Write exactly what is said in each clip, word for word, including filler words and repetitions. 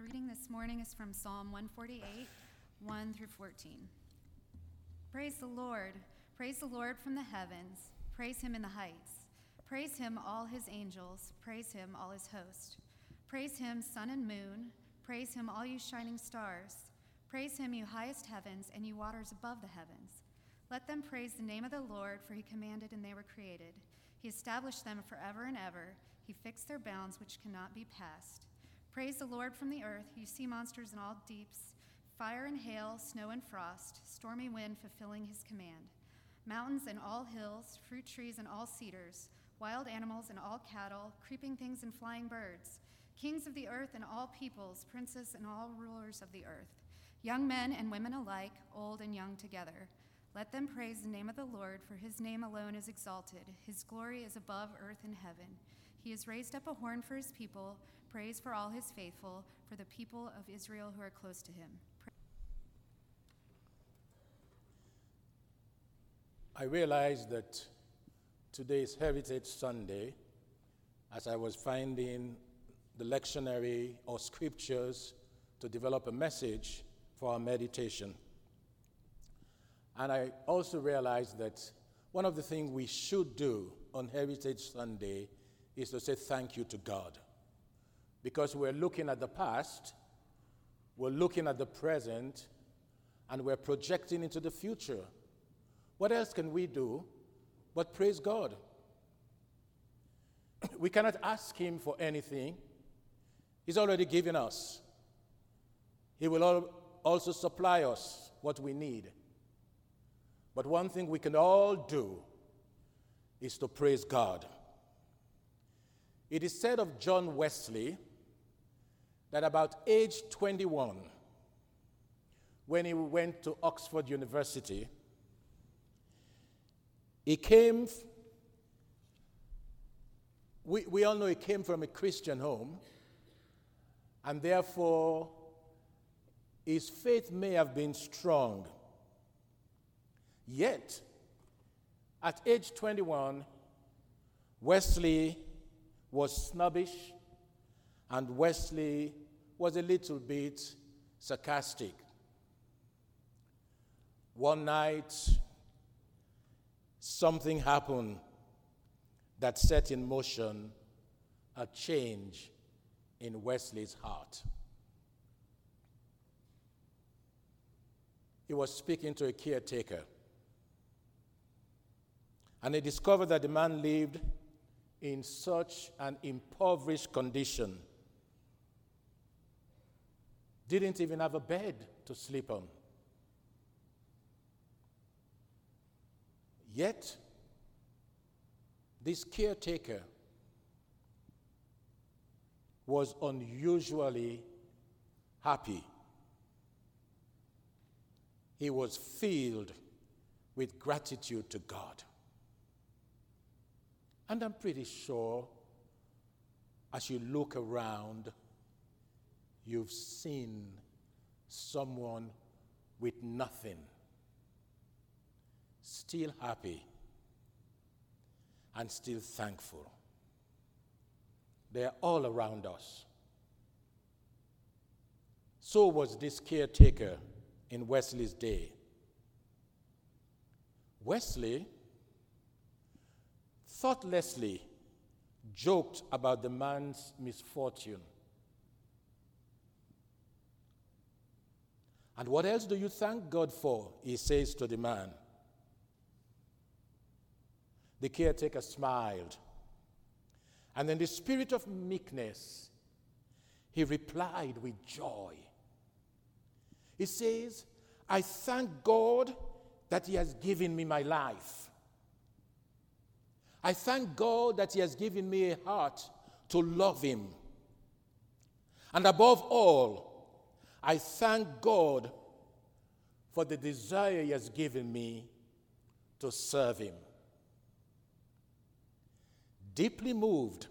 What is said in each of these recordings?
The reading this morning is from Psalm one forty-eight, one through fourteen. Praise the Lord. Praise the Lord from the heavens. Praise him in the heights. Praise him, all his angels. Praise him, all his host. Praise him, sun and moon. Praise him, all you shining stars. Praise him, you highest heavens and you waters above the heavens. Let them praise the name of the Lord, for he commanded and they were created. He established them forever and ever. He fixed their bounds, which cannot be passed. Praise the Lord from the earth, you sea monsters in all deeps, fire and hail, snow and frost, stormy wind fulfilling his command. Mountains and all hills, fruit trees and all cedars, wild animals and all cattle, creeping things and flying birds, kings of the earth and all peoples, princes and all rulers of the earth, young men and women alike, old and young together. Let them praise the name of the Lord, for his name alone is exalted. His glory is above earth and heaven. He has raised up a horn for his people, praise for all his faithful, for the people of Israel who are close to him. I realized that today is Heritage Sunday as I was finding the lectionary or scriptures to develop a message for our meditation. And I also realized that one of the things we should do on Heritage Sunday is to say thank you to God. Because we're looking at the past, we're looking at the present, and we're projecting into the future. What else can we do but praise God? We cannot ask him for anything. He's already given us. He will also supply us what we need. But one thing we can all do is to praise God. It is said of John Wesley that about age twenty-one, when he went to Oxford University, he came, we, we all know he came from a Christian home, and therefore his faith may have been strong. Yet, at age twenty-one, Wesley was snobbish, and Wesley was a little bit sarcastic. One night, something happened that set in motion a change in Wesley's heart. He was speaking to a caretaker, and he discovered that the man lived in such an impoverished condition, didn't even have a bed to sleep on. Yet, this caretaker was unusually happy. He was filled with gratitude to God. And I'm pretty sure as you look around, you've seen someone with nothing, still happy and still thankful. They're all around us. So was this caretaker in Wesley's day. Wesley thoughtlessly joked about the man's misfortune. And what else do you thank God for? He says to the man. The caretaker smiled. And in the spirit of meekness, he replied with joy. He says, I thank God that he has given me my life. I thank God that he has given me a heart to love him. And above all, I thank God for the desire he has given me to serve him. Deeply moved,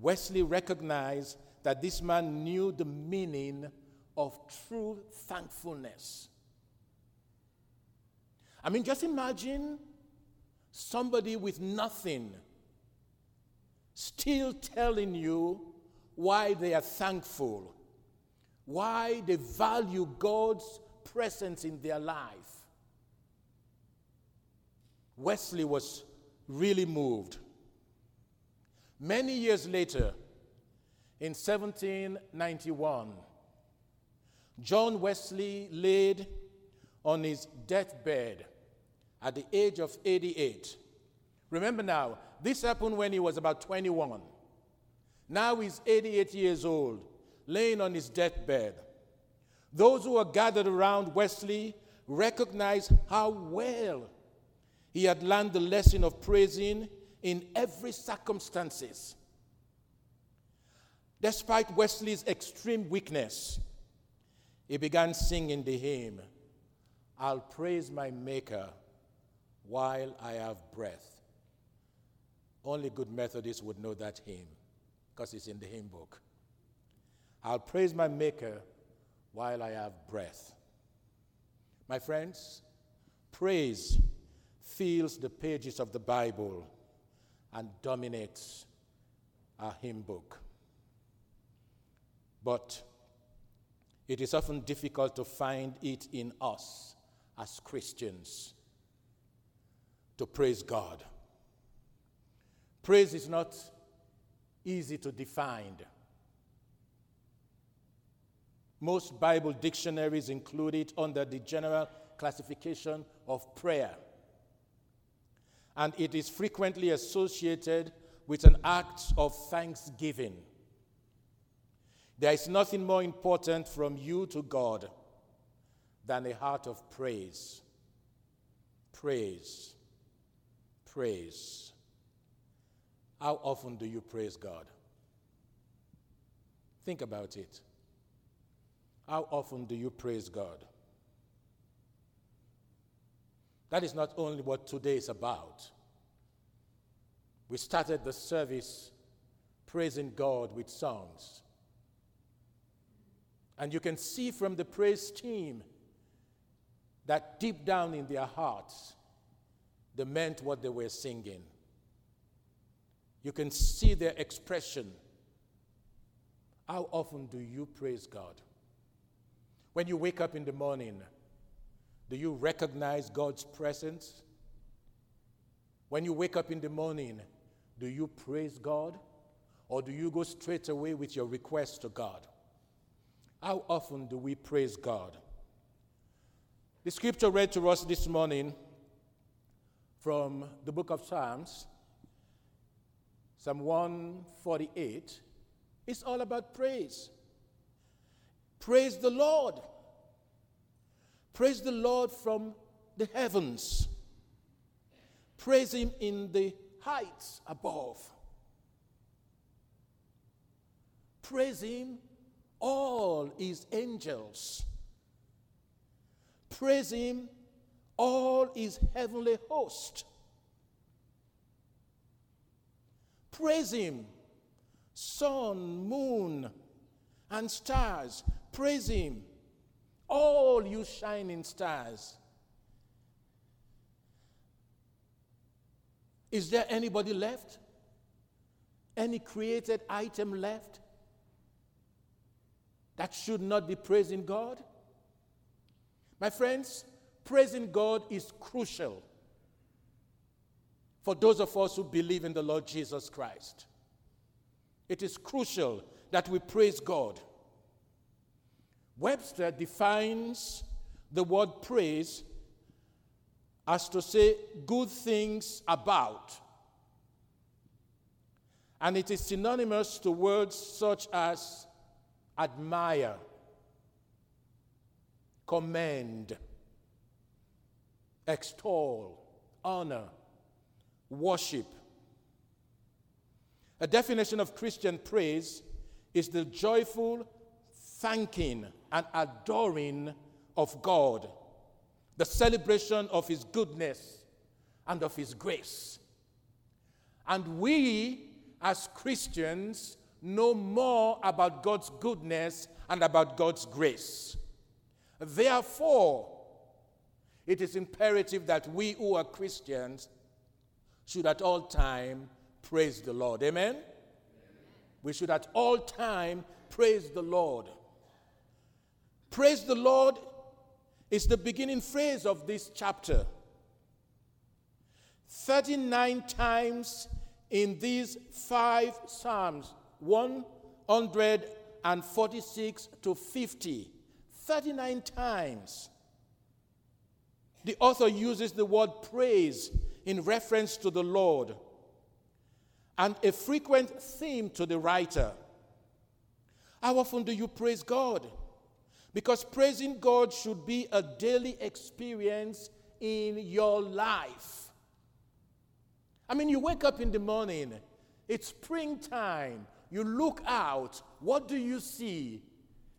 Wesley recognized that this man knew the meaning of true thankfulness. I mean, just imagine somebody with nothing still telling you why they are thankful why they value God's presence in their life. Wesley was really moved. Many years later, in seventeen ninety-one, John Wesley laid on his deathbed at the age of eighty-eight. Remember now, this happened when he was about twenty-one. Now he's eighty-eight years old, laying on his deathbed. Those who were gathered around Wesley recognized how well he had learned the lesson of praising in every circumstances. Despite Wesley's extreme weakness, he began singing the hymn, "I'll praise my Maker while I have breath." Only good Methodists would know that hymn, because it's in the hymn book. I'll praise my Maker while I have breath. My friends, praise fills the pages of the Bible and dominates our hymn book. But it is often difficult to find it in us as Christians to praise God. Praise is not easy to define. Most Bible dictionaries include it under the general classification of prayer, and it is frequently associated with an act of thanksgiving. There is nothing more important from you to God than a heart of praise. Praise. Praise. How often do you praise God? Think about it. How often do you praise God? That is not only what today is about. We started the service praising God with songs. And you can see from the praise team that deep down in their hearts, they meant what they were singing. You can see their expression. How often do you praise God? When you wake up in the morning, do you recognize God's presence? When you wake up in the morning, do you praise God? Or do you go straight away with your request to God? How often do we praise God? The scripture read to us this morning from the book of Psalms, Psalm one forty-eight, it's all about praise. Praise the Lord. Praise the Lord from the heavens. Praise Him in the heights above. Praise Him, all His angels. Praise Him, all His heavenly host. Praise Him, sun, moon, and stars. Praise Him, all you shining stars. Is there anybody left? Any created item left that should not be praising God? My friends, praising God is crucial for those of us who believe in the Lord Jesus Christ. It is crucial that we praise God. Webster defines the word praise as to say good things about. And it is synonymous to words such as admire, commend, extol, honor, worship. A definition of Christian praise is the joyful thanking and adoring of God, the celebration of His goodness and of His grace. And we, as Christians, know more about God's goodness and about God's grace. Therefore, it is imperative that we who are Christians should at all time praise the Lord. Amen? Amen? We should at all time praise the Lord. Praise the Lord is the beginning phrase of this chapter. thirty-nine times in these five Psalms, one forty-six to fifty. thirty-nine times. The author uses the word praise in reference to the Lord, and a frequent theme to the writer. How often do you praise God? Because praising God should be a daily experience in your life. I mean, you wake up in the morning, it's springtime, you look out, what do you see?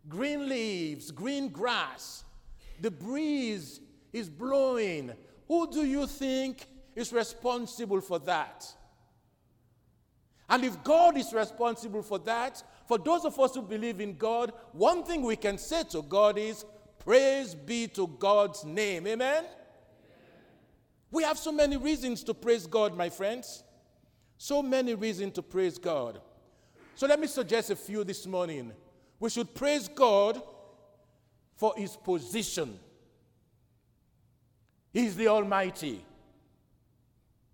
Green leaves, green grass, the breeze is blowing. Who do you think is responsible for that? And if God is responsible for that, for those of us who believe in God, one thing we can say to God is, praise be to God's name. Amen? Amen? We have so many reasons to praise God, my friends. So many reasons to praise God. So let me suggest a few this morning. We should praise God for his position. He's the Almighty.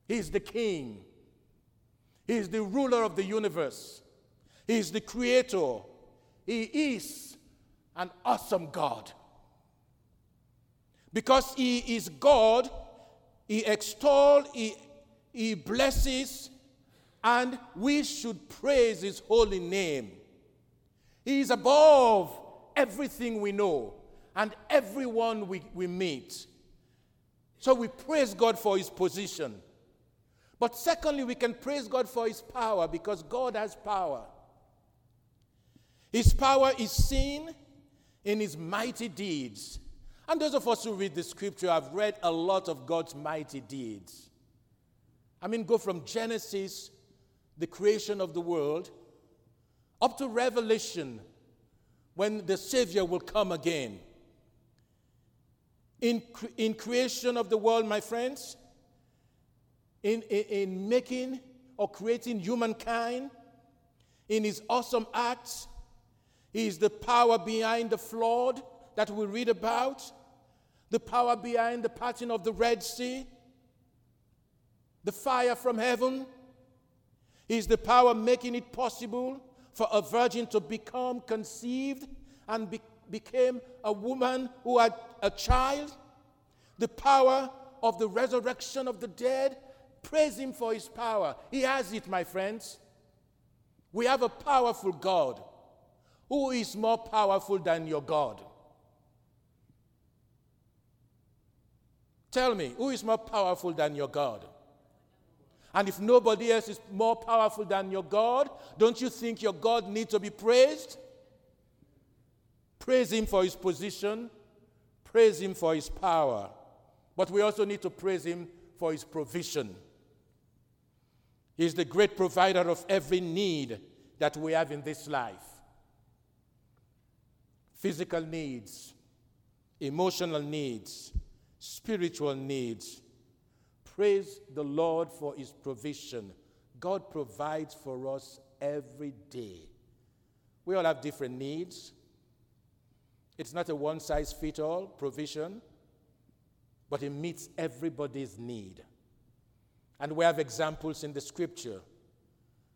He's the King. He's the ruler of the universe. He is the creator. He is an awesome God. Because he is God, he extols, he, he blesses, and we should praise his holy name. He is above everything we know and everyone we, we meet. So we praise God for his position. But secondly, we can praise God for his power, because God has power. His power is seen in his mighty deeds. And those of us who read the scripture have read a lot of God's mighty deeds. I mean, go from Genesis, the creation of the world, up to Revelation, when the Savior will come again. In, cre- in creation of the world, my friends, in, in, in making or creating humankind, in his awesome acts, he is the power behind the flood that we read about, the power behind the parting of the Red Sea, the fire from heaven. He is the power making it possible for a virgin to become conceived and be- became a woman who had a child, the power of the resurrection of the dead. Praise him for his power. He has it, my friends. We have a powerful God. Who is more powerful than your God? Tell me, who is more powerful than your God? And if nobody else is more powerful than your God, don't you think your God needs to be praised? Praise him for his position. Praise him for his power. But we also need to praise him for his provision. He is the great provider of every need that we have in this life. Physical needs, emotional needs, spiritual needs. Praise the Lord for his provision. God provides for us every day. We all have different needs. It's not a one-size-fits-all provision, but it meets everybody's need. And we have examples in the scripture.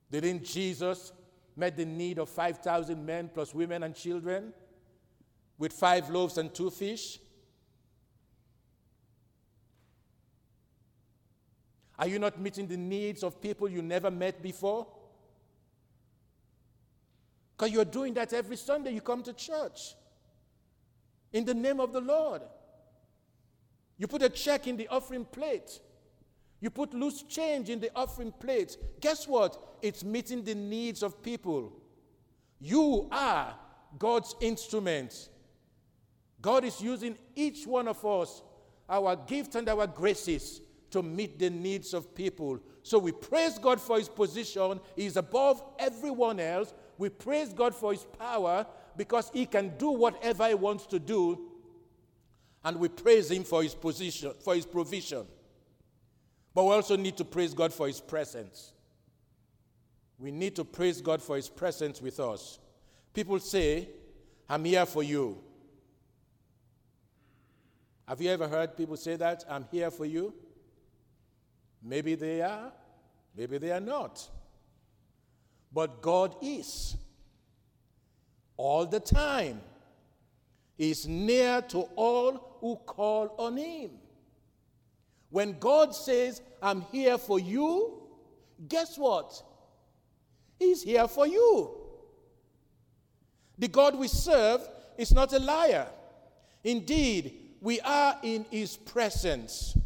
Didn't Jesus met the need of five thousand men plus women and children? With five loaves and two fish? Are you not meeting the needs of people you never met before? Because you're doing that every Sunday you come to church. In the name of the Lord. You put a check in the offering plate. You put loose change in the offering plate. Guess what? It's meeting the needs of people. You are God's instruments. God is using each one of us, our gifts and our graces, to meet the needs of people. So we praise God for his position. He is above everyone else. We praise God for his power, because he can do whatever he wants to do. And we praise him for his position, for his provision. But we also need to praise God for his presence. We need to praise God for his presence with us. People say, I'm here for you. Have you ever heard people say that? I'm here for you. Maybe they are, maybe they are not. But God is. All the time. He is near to all who call on him. When God says, I'm here for you, guess what? He's here for you. The God we serve is not a liar. Indeed, we are in his presence.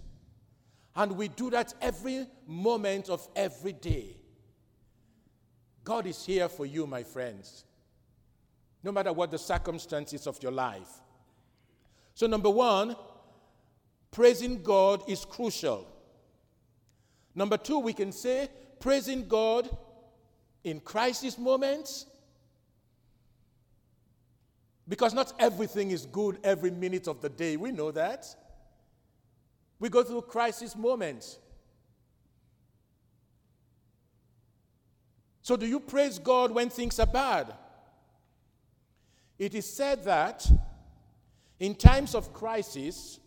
And we do that every moment of every day. God is here for you, my friends. No matter what the circumstances of your life. So number one, praising God is crucial. Number two, we can say praising God in crisis moments. Because not everything is good every minute of the day. We know that. We go through crisis moments. So do you praise God when things are bad? It is said that in times of crisis,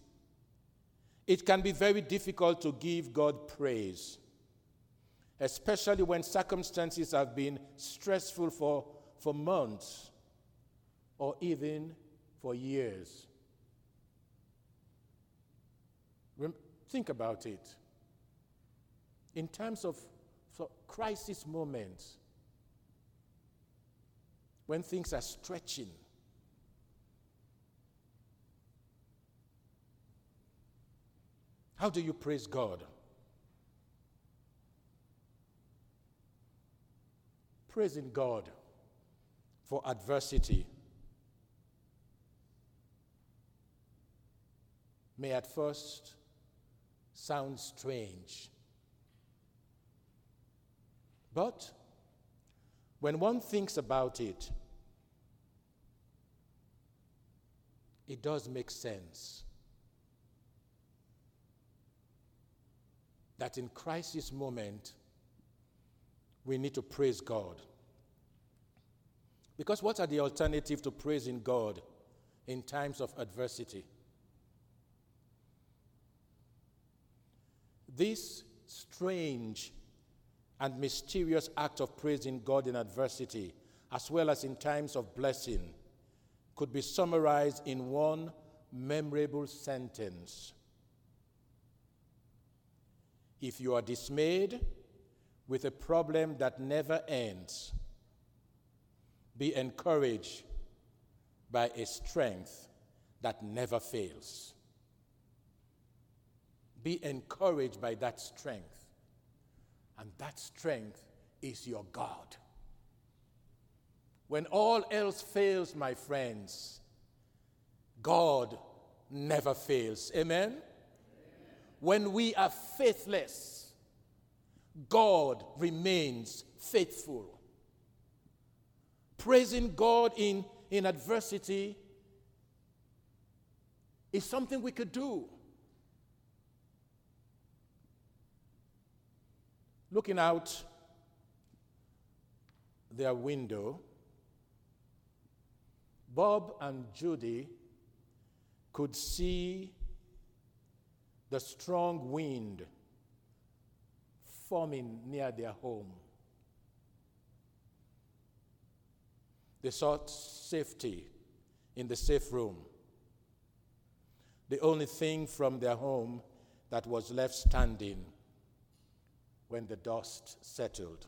it can be very difficult to give God praise, especially when circumstances have been stressful for, for months or even for years. Think about it. In terms of so crisis moments, when things are stretching, how do you praise God? Praising God for adversity may at first sound strange. But when one thinks about it, it does make sense that in crisis moment, we need to praise God. Because what are the alternative to praising God in times of adversity? This strange and mysterious act of praising God in adversity, as well as in times of blessing, could be summarized in one memorable sentence. If you are dismayed with a problem that never ends, be encouraged by a strength that never fails. Be encouraged by that strength. And that strength is your God. When all else fails, my friends, God never fails. Amen? Amen? When we are faithless, God remains faithful. Praising God in, in adversity is something we could do. Looking out their window, Bob and Judy could see the strong wind forming near their home. They sought safety in the safe room, the only thing from their home that was left standing when the dust settled.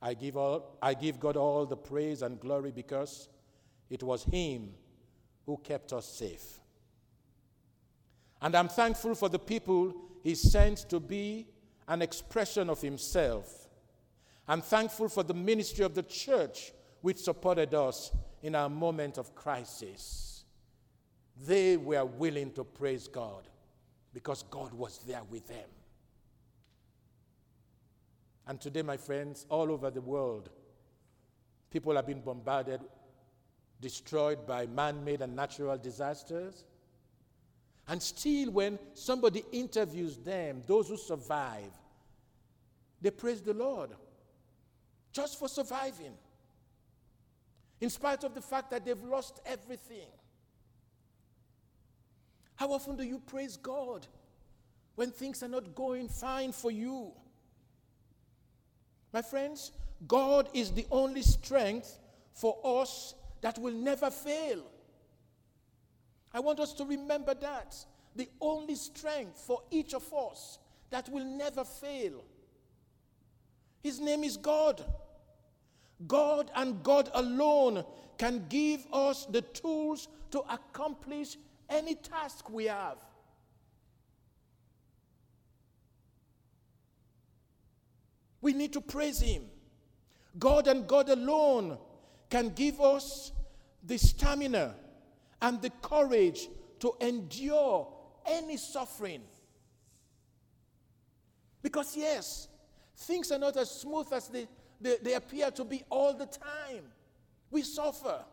I give all, I give God all the praise and glory because it was him who kept us safe. And I'm thankful for the people he sent to be an expression of himself. I'm thankful for the ministry of the church which supported us in our moment of crisis. They were willing to praise God, because God was there with them. And today, my friends, all over the world, people have been bombarded, destroyed by man-made and natural disasters. And still, when somebody interviews them, those who survive, they praise the Lord just for surviving. in spite of the fact that they've lost everything. How often do you praise God when things are not going fine for you? My friends, God is the only strength for us that will never fail. I want us to remember that. The only strength for each of us that will never fail. His name is God. God and God alone can give us the tools to accomplish any task we have. We need to praise Him. God and God alone can give us the stamina and the courage to endure any suffering. Because yes, things are not as smooth as they, they, they appear to be all the time. We suffer.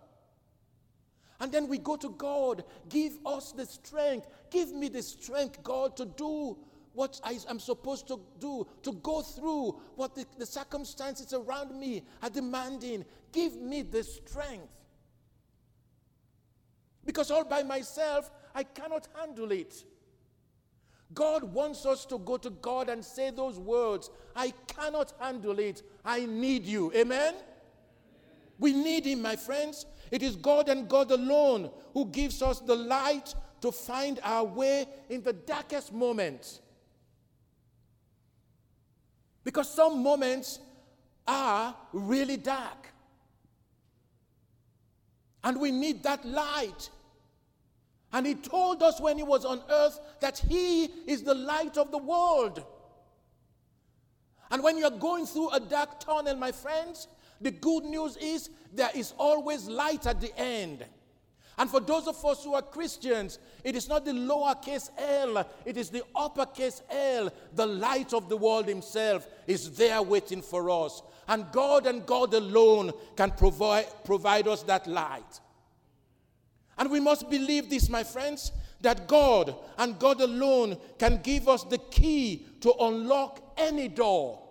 And then we go to God, give us the strength. Give me the strength, God, to do what I am supposed to do, to go through what the, the circumstances around me are demanding. Give me the strength. Because all by myself, I cannot handle it. God wants us to go to God and say those words, I cannot handle it. I need you. Amen? Amen? We need Him, my friends. It is God and God alone who gives us the light to find our way in the darkest moments. Because some moments are really dark. And we need that light. And He told us when He was on earth that He is the light of the world. And when you're going through a dark tunnel, my friends, the good news is there is always light at the end. And for those of us who are Christians, it is not the lowercase L, it is the uppercase L. The light of the world Himself is there waiting for us. And God and God alone can provide, provide us that light. And we must believe this, my friends, that God and God alone can give us the key to unlock any door.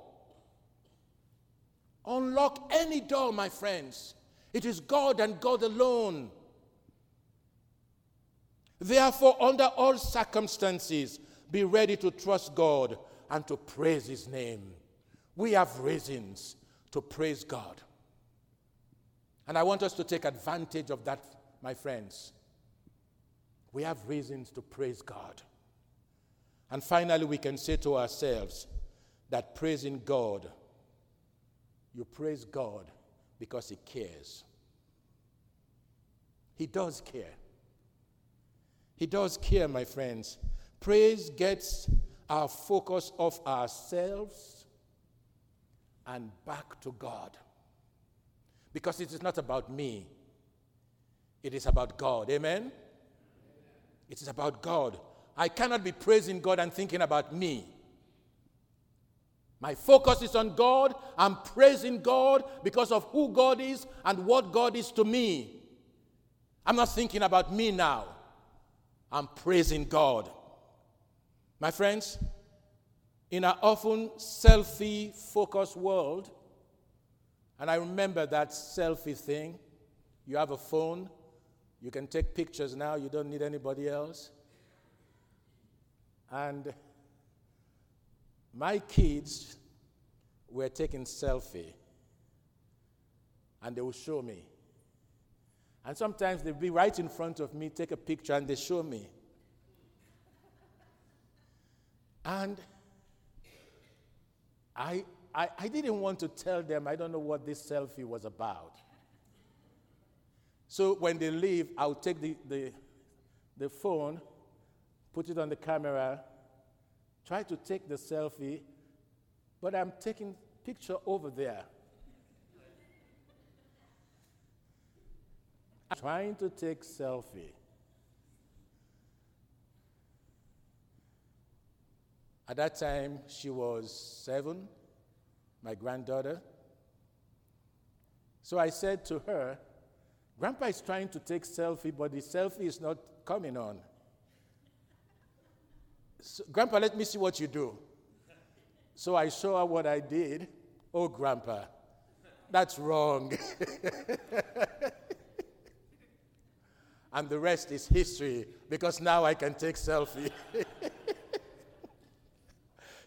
Unlock any door, my friends. It is God and God alone. Therefore, under all circumstances, be ready to trust God and to praise His name. We have reasons to praise God. And I want us to take advantage of that, my friends. We have reasons to praise God. And finally, we can say to ourselves that praising God, you praise God because He cares. He does care. He does care, my friends. Praise gets our focus off ourselves and back to God. Because it is not about me. It is about God. Amen? Amen? It is about God. I cannot be praising God and thinking about me. My focus is on God. I'm praising God because of who God is and what God is to me. I'm not thinking about me now. I'm praising God. My friends, in our often selfie-focused world, and I remember that selfie thing, you have a phone, you can take pictures now, you don't need anybody else. And my kids were taking selfie, and they would show me. And sometimes they'd be right in front of me, take a picture, and they show me. And I, I, I didn't want to tell them, I don't know what this selfie was about. So when they leave, I'll take the, the, the phone, put it on the camera, try to take the selfie, but I'm taking picture over there. I'm trying to take selfie. At that time, she was seven, my granddaughter. So I said to her, Grandpa is trying to take selfie, but the selfie is not coming on. So, Grandpa, let me see what you do. So I show her what I did. Oh, Grandpa, that's wrong. And the rest is history, because now I can take selfie.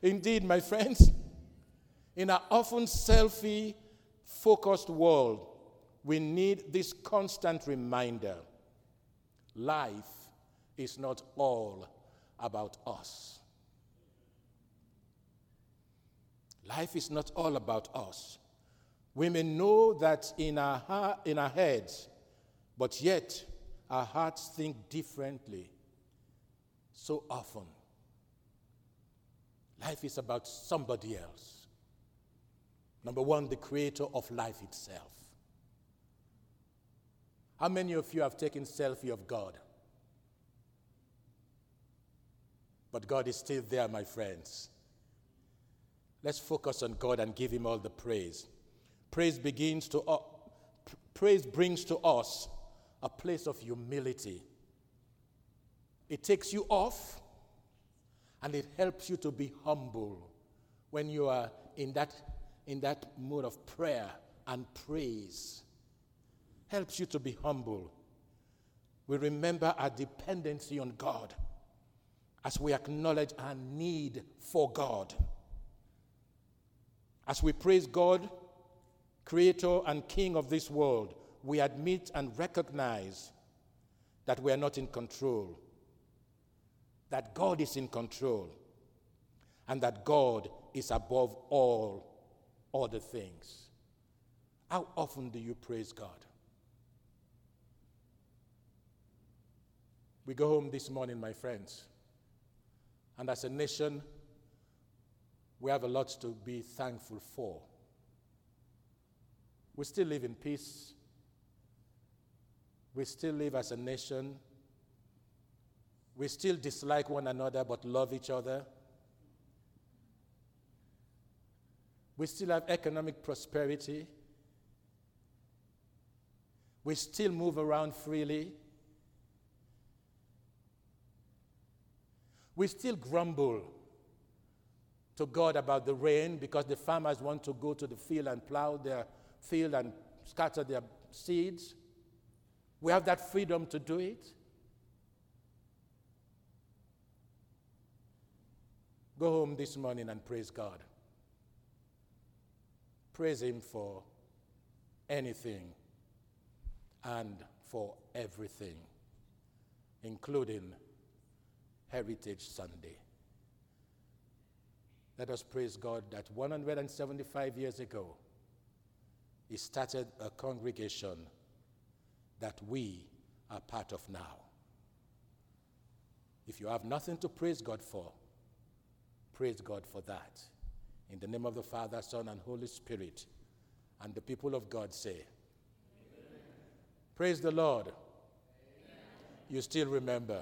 Indeed, my friends, in our often selfie-focused world, we need this constant reminder. Life is not all about us. Life is not all about us. We may know that in our, ha- in our heads, but yet our hearts think differently so often. Life is about somebody else. Number one, the creator of life itself. How many of you have taken selfie of God? But God is still there, my friends. Let's focus on God and give him all the praise. Praise begins to uh, praise brings to us a place of humility. It takes you off, and it helps you to be humble when you are in that in that mode of prayer and praise. Helps you to be humble. We remember our dependency on God as we acknowledge our need for God. As we praise God, Creator and King of this world, we admit and recognize that we are not in control, that God is in control, and that God is above all other things. How often do you praise God? We go home this morning, my friends, and as a nation, we have a lot to be thankful for. We still live in peace. We still live as a nation. We still dislike one another but love each other. We still have economic prosperity. We still move around freely. We still grumble to God about the rain because the farmers want to go to the field and plow their field and scatter their seeds. We have that freedom to do it. Go home this morning and praise God. Praise him for anything and for everything, including Heritage Sunday. Let us praise God that one hundred seventy-five years ago, he started a congregation that we are part of now. If you have nothing to praise God for, praise God for that. In the name of the Father, Son, and Holy Spirit, and the people of God say, Amen. Praise the Lord. Amen. You still remember.